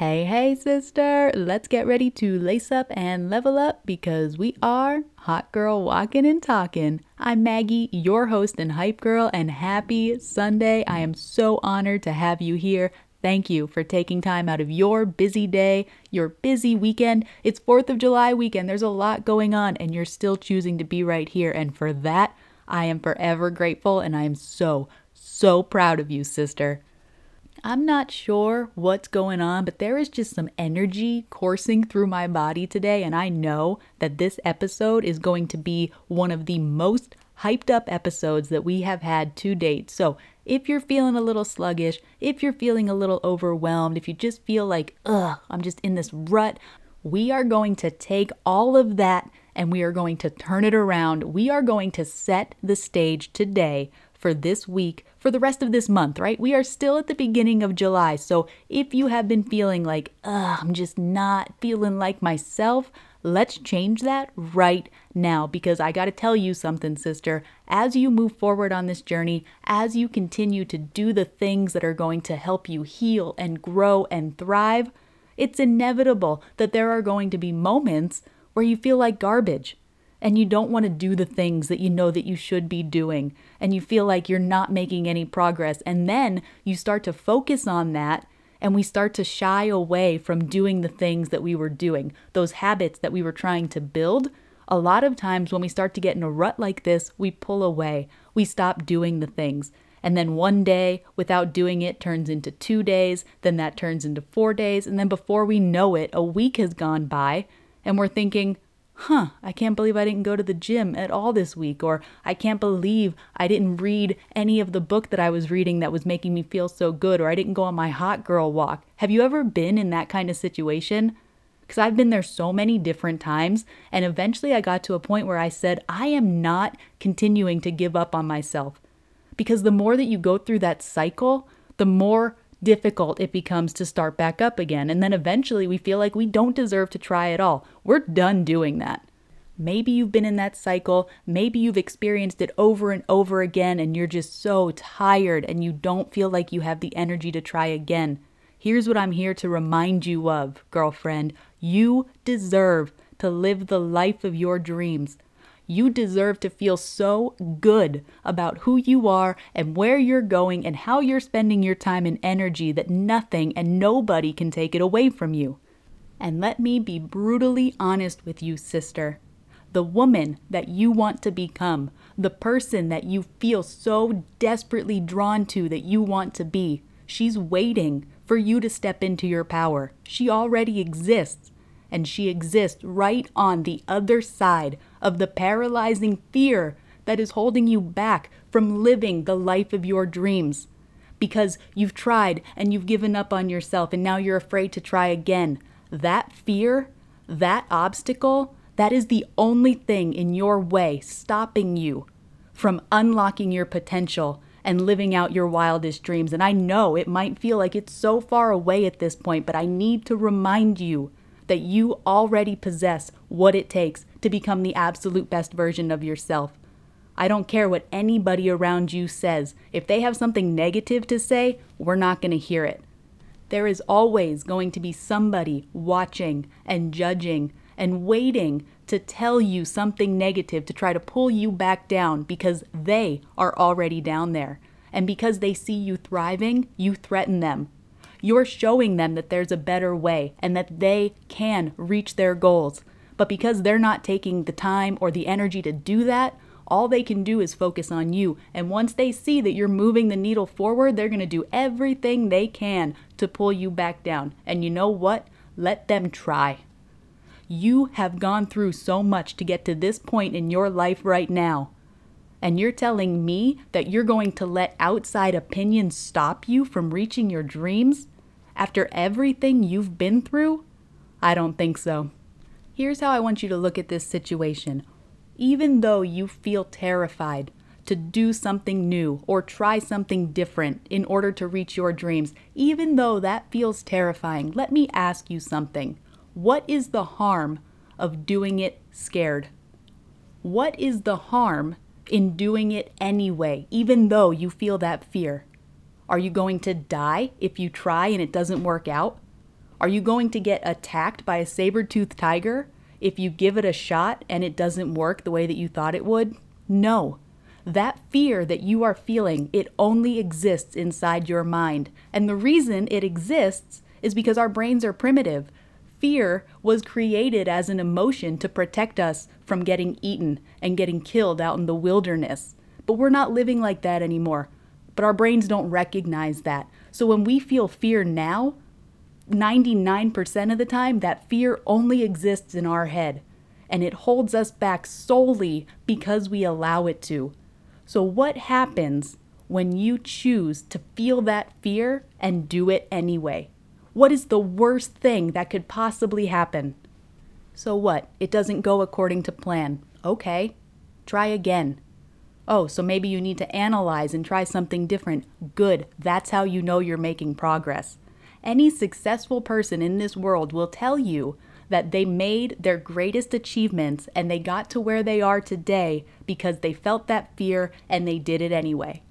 Hey, hey, sister, let's get ready to lace up and level up because we are Hot Girl Walking and Talking. I'm Maggie, your host and hype girl, and happy Sunday. I am so honored to have you here. Thank you for taking time out of your busy day, your busy weekend. It's 4th of July weekend. There's a lot going on, and you're still choosing to be right here. And for that, I am forever grateful, and I am so proud of you, sister. I'm not sure what's going on, but there is just some energy coursing through my body today, and I know that this episode is going to be one of the most hyped up episodes that we have had to date. So if you're feeling a little sluggish, if you're feeling a little overwhelmed, if you just feel like, I'm just in this rut, we are going to take all of that and we are going to turn it around. We are going to set the stage today for this week, for the rest of this month, right? We are still at the beginning of July. So if you have been feeling like, I'm just not feeling like myself, let's change that right now, because I got to tell you something, sister. As you move forward on this journey, as you continue to do the things that are going to help you heal and grow and thrive, it's inevitable that there are going to be moments where you feel like garbage. And you don't want to do the things that you know that you should be doing, and you feel like you're not making any progress. And then you start to focus on that, and we start to shy away from doing the things that we were doing, those habits that we were trying to build. A lot of times when we start to get in a rut like this, we pull away, we stop doing the things. And then one day without doing it turns into 2 days, then that turns into 4 days. And then before we know it, a week has gone by and we're thinking, I can't believe I didn't go to the gym at all this week, or I can't believe I didn't read any of the book that I was reading that was making me feel so good, or I didn't go on my hot girl walk. Have you ever been in that kind of situation? Because I've been there so many different times, and eventually I got to a point where I said, I am not continuing to give up on myself. Because the more that you go through that cycle, the more difficult it becomes to start back up again. And then eventually we feel like we don't deserve to try at all. We're done doing that. Maybe you've been in that cycle. Maybe you've experienced it over and over again, and you're just so tired and you don't feel like you have the energy to try again. Here's what I'm here to remind you of, girlfriend. You deserve to live the life of your dreams. You deserve to feel so good about who you are and where you're going and how you're spending your time and energy that nothing and nobody can take it away from you. And let me be brutally honest with you, sister. The woman that you want to become, the person that you feel so desperately drawn to that you want to be, she's waiting for you to step into your power. She already exists. And she exists right on the other side of the paralyzing fear that is holding you back from living the life of your dreams. Because you've tried and you've given up on yourself, and now you're afraid to try again. That fear, that obstacle, that is the only thing in your way stopping you from unlocking your potential and living out your wildest dreams. And I know it might feel like it's so far away at this point, but I need to remind you that you already possess what it takes to become the absolute best version of yourself. I don't care what anybody around you says. If they have something negative to say, we're not going to hear it. There is always going to be somebody watching and judging and waiting to tell you something negative to try to pull you back down, because they are already down there. And because they see you thriving, you threaten them. You're showing them that there's a better way and that they can reach their goals. But because they're not taking the time or the energy to do that, all they can do is focus on you. And once they see that you're moving the needle forward, they're going to do everything they can to pull you back down. And you know what? Let them try. You have gone through so much to get to this point in your life right now. And you're telling me that you're going to let outside opinions stop you from reaching your dreams after everything you've been through? I don't think so. Here's how I want you to look at this situation. Even though you feel terrified to do something new or try something different in order to reach your dreams, even though that feels terrifying, let me ask you something. What is the harm of doing it scared? What is the harm in doing it anyway, even though you feel that fear? Are you going to die if you try and it doesn't work out? Are you going to get attacked by a saber-toothed tiger if you give it a shot and it doesn't work the way that you thought it would? No. That fear that you are feeling, it only exists inside your mind. And the reason it exists is because our brains are primitive. Fear was created as an emotion to protect us from getting eaten and getting killed out in the wilderness. But we're not living like that anymore. But our brains don't recognize that. So when we feel fear now, 99% of the time, that fear only exists in our head. And it holds us back solely because we allow it to. So what happens when you choose to feel that fear and do it anyway? What is the worst thing that could possibly happen? So what? It doesn't go according to plan. Okay, try again. Oh, so maybe you need to analyze and try something different. Good, that's how you know you're making progress. Any successful person in this world will tell you that they made their greatest achievements and they got to where they are today because they felt that fear and they did it anyway.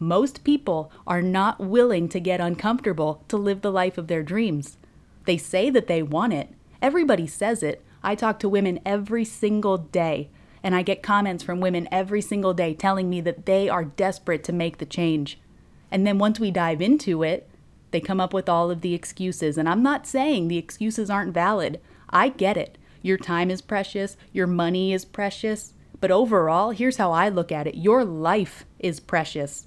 Most people are not willing to get uncomfortable to live the life of their dreams. They say that they want it. Everybody says it. I talk to women every single day, and I get comments from women every single day telling me that they are desperate to make the change. And then once we dive into it, they come up with all of the excuses. And I'm not saying the excuses aren't valid. I get it. Your time is precious. Your money is precious. But overall, here's how I look at it. Your life is precious.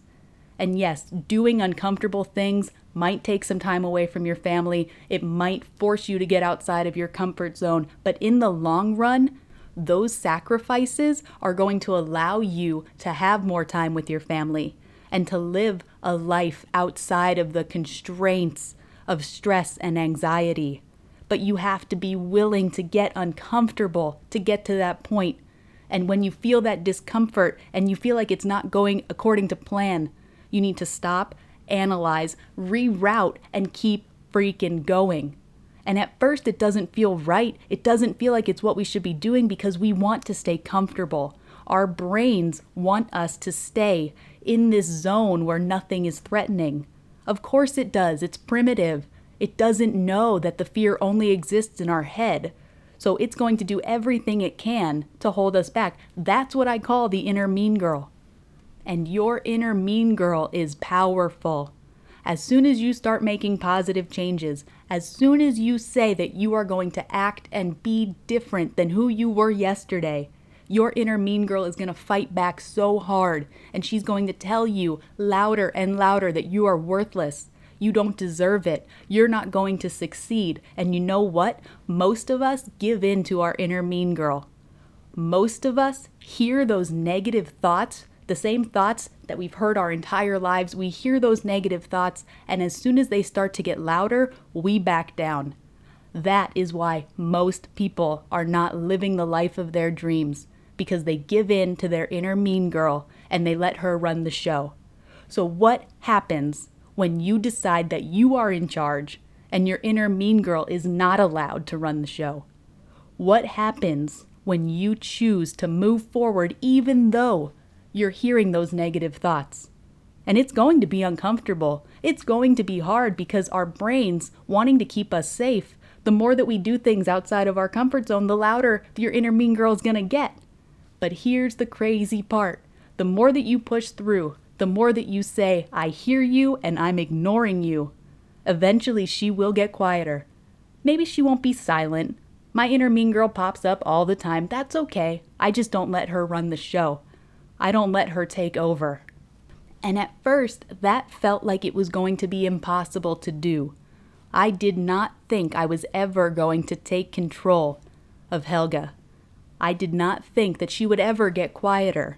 And yes, doing uncomfortable things might take some time away from your family. It might force you to get outside of your comfort zone. But in the long run, those sacrifices are going to allow you to have more time with your family and to live a life outside of the constraints of stress and anxiety. But you have to be willing to get uncomfortable to get to that point. And when you feel that discomfort and you feel like it's not going according to plan, you need to stop, analyze, reroute, and keep freaking going. And at first, it doesn't feel right. It doesn't feel like it's what we should be doing because we want to stay comfortable. Our brains want us to stay in this zone where nothing is threatening. Of course it does. It's primitive. It doesn't know that the fear only exists in our head. So it's going to do everything it can to hold us back. That's what I call the inner mean girl. And your inner mean girl is powerful. As soon as you start making positive changes, as soon as you say that you are going to act and be different than who you were yesterday, your inner mean girl is going to fight back so hard, and she's going to tell you louder and louder that you are worthless. You don't deserve it. You're not going to succeed. And you know what? Most of us give in to our inner mean girl. Most of us hear those negative thoughts. The same thoughts that we've heard our entire lives, we hear those negative thoughts, and as soon as they start to get louder, we back down. That is why most people are not living the life of their dreams, because they give in to their inner mean girl and they let her run the show. So what happens when you decide that you are in charge and your inner mean girl is not allowed to run the show? What happens when you choose to move forward even though you're hearing those negative thoughts? And it's going to be uncomfortable. It's going to be hard because our brains wanting to keep us safe, the more that we do things outside of our comfort zone, the louder your inner mean girl is going to get. But here's the crazy part. The more that you push through, the more that you say, I hear you and I'm ignoring you, eventually she will get quieter. Maybe she won't be silent. My inner mean girl pops up all the time. That's okay. I just don't let her run the show. I don't let her take over. And at first, that felt like it was going to be impossible to do. I did not think I was ever going to take control of Helga. I did not think that she would ever get quieter.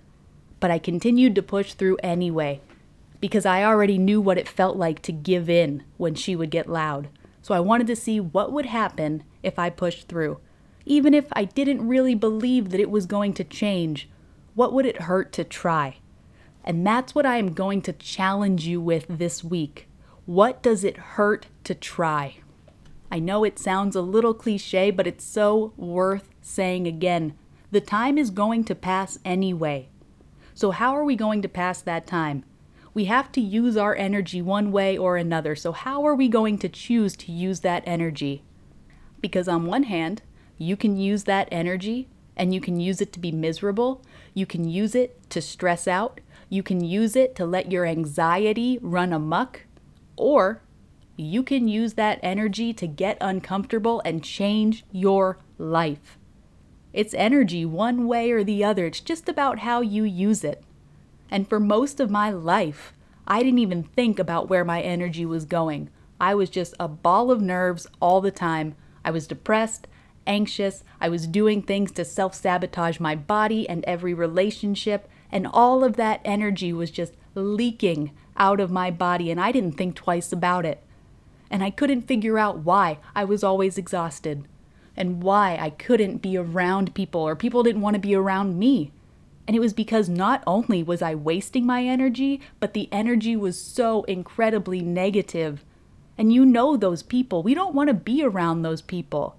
But I continued to push through anyway, because I already knew what it felt like to give in when she would get loud. So I wanted to see what would happen if I pushed through. Even if I didn't really believe that it was going to change, what would it hurt to try? And that's what I am going to challenge you with this week. What does it hurt to try? I know it sounds a little cliche, but it's so worth saying again. The time is going to pass anyway. So how are we going to pass that time? we have to use our energy one way or another. So how are we going to choose to use that energy? Because on one hand, you can use that energy and you can use it to be miserable. You can use it to stress out. You can use it to let your anxiety run amok. Or you can use that energy to get uncomfortable and change your life. It's energy one way or the other. It's just about how you use it. And for most of my life, I didn't even think about where my energy was going. I was just a ball of nerves all the time. I was depressed, anxious. I was doing things to self-sabotage my body and every relationship. And all of that energy was just leaking out of my body. And I didn't think twice about it. And I couldn't figure out why I was always exhausted and why I couldn't be around people, or people didn't want to be around me. And it was because not only was I wasting my energy, but the energy was so incredibly negative. And you know those people. We don't want to be around those people.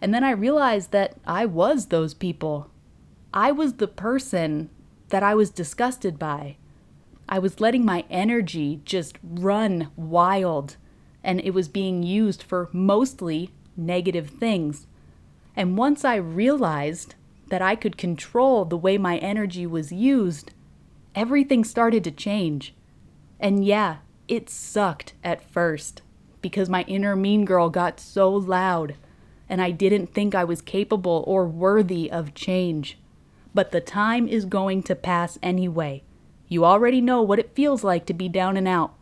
And then I realized that I was those people. I was the person that I was disgusted by. I was letting my energy just run wild, and it was being used for mostly negative things. And once I realized that I could control the way my energy was used, everything started to change. And yeah, it sucked at first because my inner mean girl got so loud and I didn't think I was capable or worthy of change. But the time is going to pass anyway. You already know what it feels like to be down and out.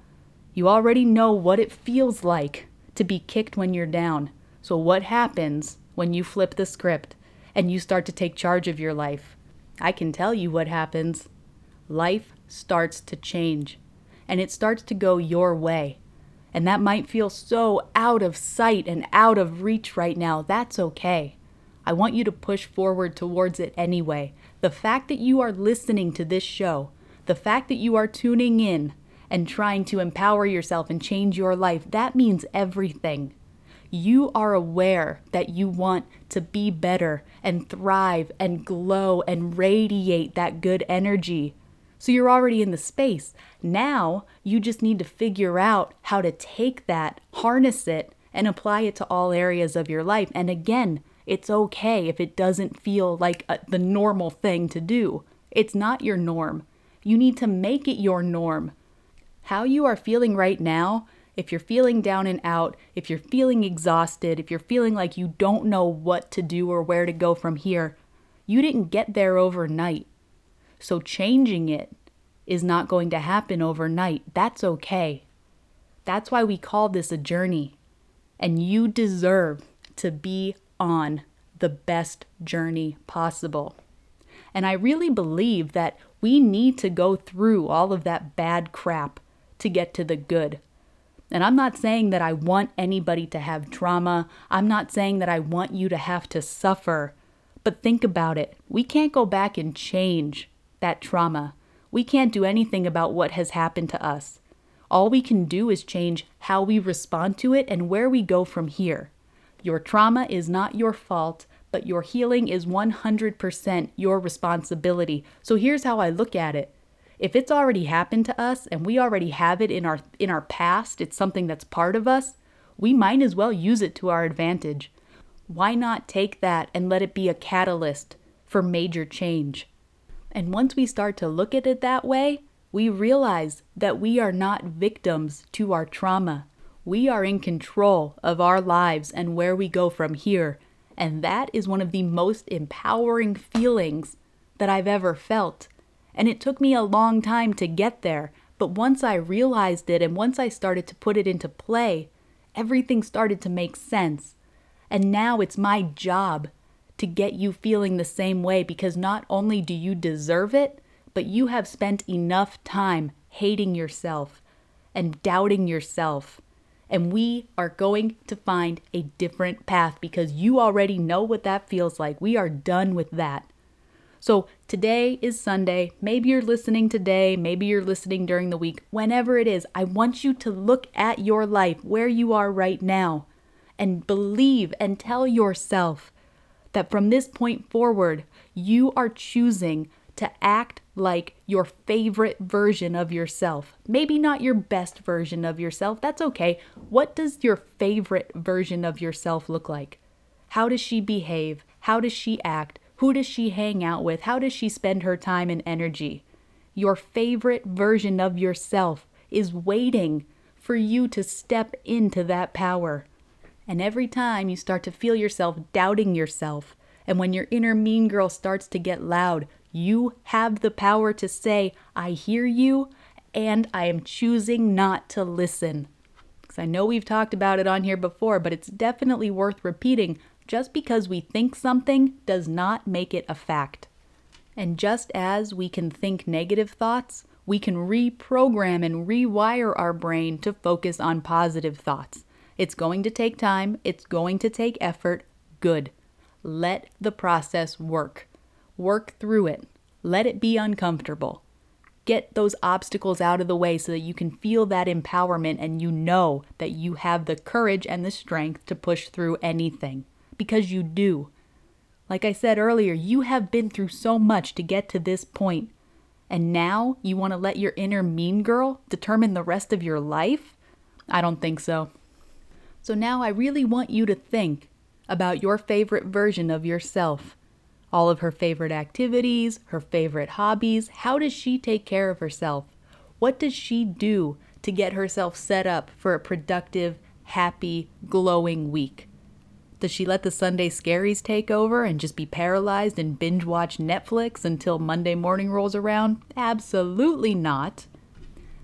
You already know what it feels like to be kicked when you're down. So what happens when you flip the script and you start to take charge of your life? I can tell you what happens. Life starts to change, and it starts to go your way. And that might feel so out of sight and out of reach right now. That's okay. I want you to push forward towards it anyway. The fact that you are listening to this show, the fact that you are tuning in and trying to empower yourself and change your life, that means everything. You are aware that you want to be better and thrive and glow and radiate that good energy. So you're already in the space. Now you just need to figure out how to take that, harness it, and apply it to all areas of your life. And again, it's okay if it doesn't feel like the normal thing to do. It's not your norm. You need to make it your norm. How you are feeling right now, if you're feeling down and out, if you're feeling exhausted, if you're feeling like you don't know what to do or where to go from here, you didn't get there overnight. So changing it is not going to happen overnight. That's okay. That's why we call this a journey. And you deserve to be on the best journey possible. And I really believe that we need to go through all of that bad crap to get to the good. And I'm not saying that I want anybody to have trauma. I'm not saying that I want you to have to suffer. But think about it. We can't go back and change that trauma. We can't do anything about what has happened to us. All we can do is change how we respond to it and where we go from here. Your trauma is not your fault, but your healing is 100% your responsibility. So here's how I look at it. If it's already happened to us and we already have it in our past, it's something that's part of us, we might as well use it to our advantage. Why not take that and let it be a catalyst for major change? And once we start to look at it that way, we realize that we are not victims to our trauma. We are in control of our lives and where we go from here. And that is one of the most empowering feelings that I've ever felt. And it took me a long time to get there, but once I realized it and once I started to put it into play, everything started to make sense. And now it's my job to get you feeling the same way, because not only do you deserve it, but you have spent enough time hating yourself and doubting yourself. And we are going to find a different path, because you already know what that feels like. We are done with that. So today is Sunday. Maybe you're listening today. Maybe you're listening during the week. Whenever it is, I want you to look at your life, where you are right now, and believe and tell yourself that from this point forward, you are choosing to act like your favorite version of yourself. Maybe not your best version of yourself. That's okay. What does your favorite version of yourself look like? How does she behave? How does she act? Who does she hang out with? How does she spend her time and energy? Your favorite version of yourself is waiting for you to step into that power. And every time you start to feel yourself doubting yourself, and when your inner mean girl starts to get loud, you have the power to say, I hear you, and I am choosing not to listen. Because I know we've talked about it on here before, but it's definitely worth repeating. Just because we think something does not make it a fact. And just as we can think negative thoughts, we can reprogram and rewire our brain to focus on positive thoughts. It's going to take time. It's going to take effort. Good. Let the process work. Work through it. Let it be uncomfortable. Get those obstacles out of the way so that you can feel that empowerment and you know that you have the courage and the strength to push through anything. Because you do. Like I said earlier, you have been through so much to get to this point. And now you want to let your inner mean girl determine the rest of your life? I don't think so. So now I really want you to think about your favorite version of yourself. All of her favorite activities, her favorite hobbies. How does she take care of herself? What does she do to get herself set up for a productive, happy, glowing week? Does she let the Sunday scaries take over and just be paralyzed and binge watch Netflix until Monday morning rolls around? Absolutely not.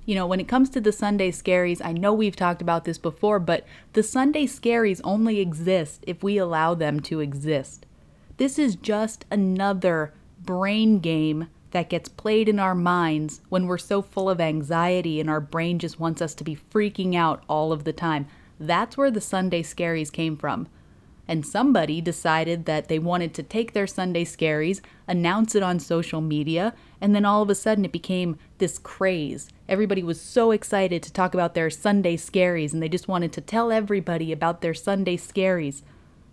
You know, when it comes to the Sunday scaries, I know we've talked about this before, but the Sunday scaries only exist if we allow them to exist. This is just another brain game that gets played in our minds when we're so full of anxiety and our brain just wants us to be freaking out all of the time. That's where the Sunday scaries came from. And somebody decided that they wanted to take their Sunday scaries, announce it on social media, and then all of a sudden it became this craze. Everybody was so excited to talk about their Sunday scaries, and they just wanted to tell everybody about their Sunday scaries.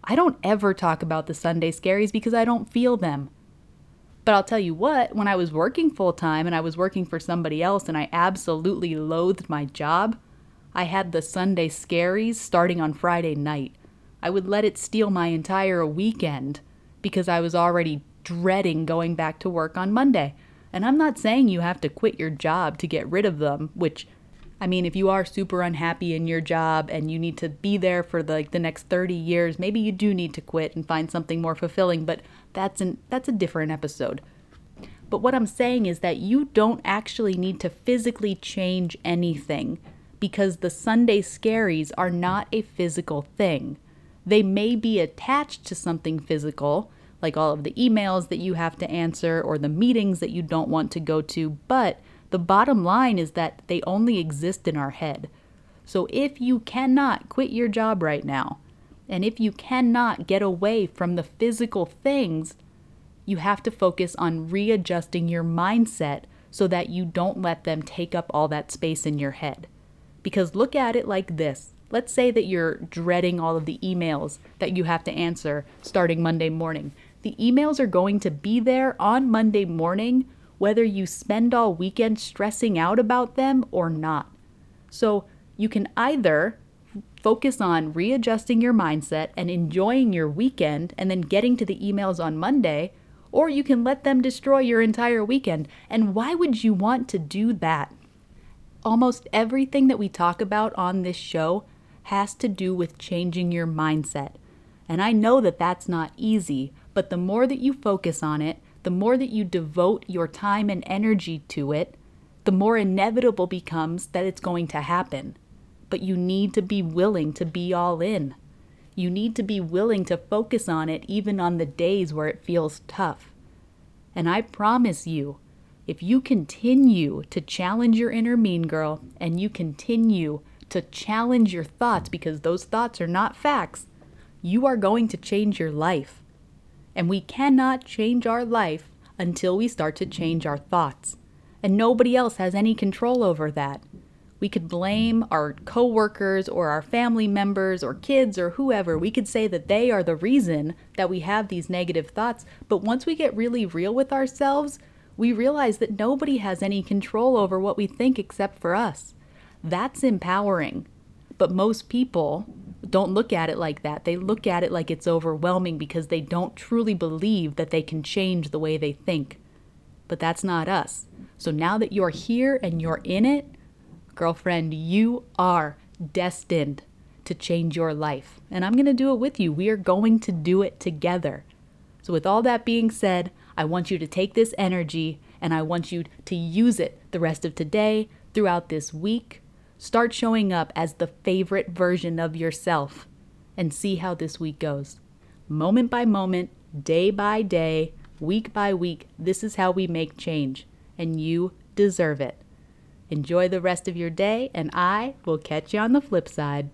I don't ever talk about the Sunday scaries because I don't feel them. But I'll tell you what, when I was working full-time and I was working for somebody else and I absolutely loathed my job, I had the Sunday scaries starting on Friday night. I would let it steal my entire weekend because I was already dreading going back to work on Monday. And I'm not saying you have to quit your job to get rid of them, which, I mean, if you are super unhappy in your job and you need to be there for the next 30 years, maybe you do need to quit and find something more fulfilling, but that's a different episode. But what I'm saying is that you don't actually need to physically change anything because the Sunday scaries are not a physical thing. They may be attached to something physical, like all of the emails that you have to answer or the meetings that you don't want to go to, but the bottom line is that they only exist in our head. So if you cannot quit your job right now, and if you cannot get away from the physical things, you have to focus on readjusting your mindset so that you don't let them take up all that space in your head. Because look at it like this. Let's say that you're dreading all of the emails that you have to answer starting Monday morning. The emails are going to be there on Monday morning, whether you spend all weekend stressing out about them or not. So you can either focus on readjusting your mindset and enjoying your weekend and then getting to the emails on Monday, or you can let them destroy your entire weekend. And why would you want to do that? Almost everything that we talk about on this show has to do with changing your mindset. And I know that that's not easy, but the more that you focus on it, the more that you devote your time and energy to it, the more inevitable becomes that it's going to happen. But you need to be willing to be all in. You need to be willing to focus on it even on the days where it feels tough. And I promise you, if you continue to challenge your inner mean girl and you continue to challenge your thoughts because those thoughts are not facts, you are going to change your life. And we cannot change our life until we start to change our thoughts. And nobody else has any control over that. We could blame our coworkers or our family members or kids or whoever. We could say that they are the reason that we have these negative thoughts. But once we get really real with ourselves, we realize that nobody has any control over what we think except for us. That's empowering. But most people don't look at it like that. They look at it like it's overwhelming because they don't truly believe that they can change the way they think. But that's not us. So now that you're here and you're in it, girlfriend, you are destined to change your life. And I'm going to do it with you. We are going to do it together. So with all that being said, I want you to take this energy and I want you to use it the rest of today, throughout this week. Start showing up as the favorite version of yourself and see how this week goes. Moment by moment, day by day, week by week, this is how we make change, and you deserve it. Enjoy the rest of your day, and I will catch you on the flip side.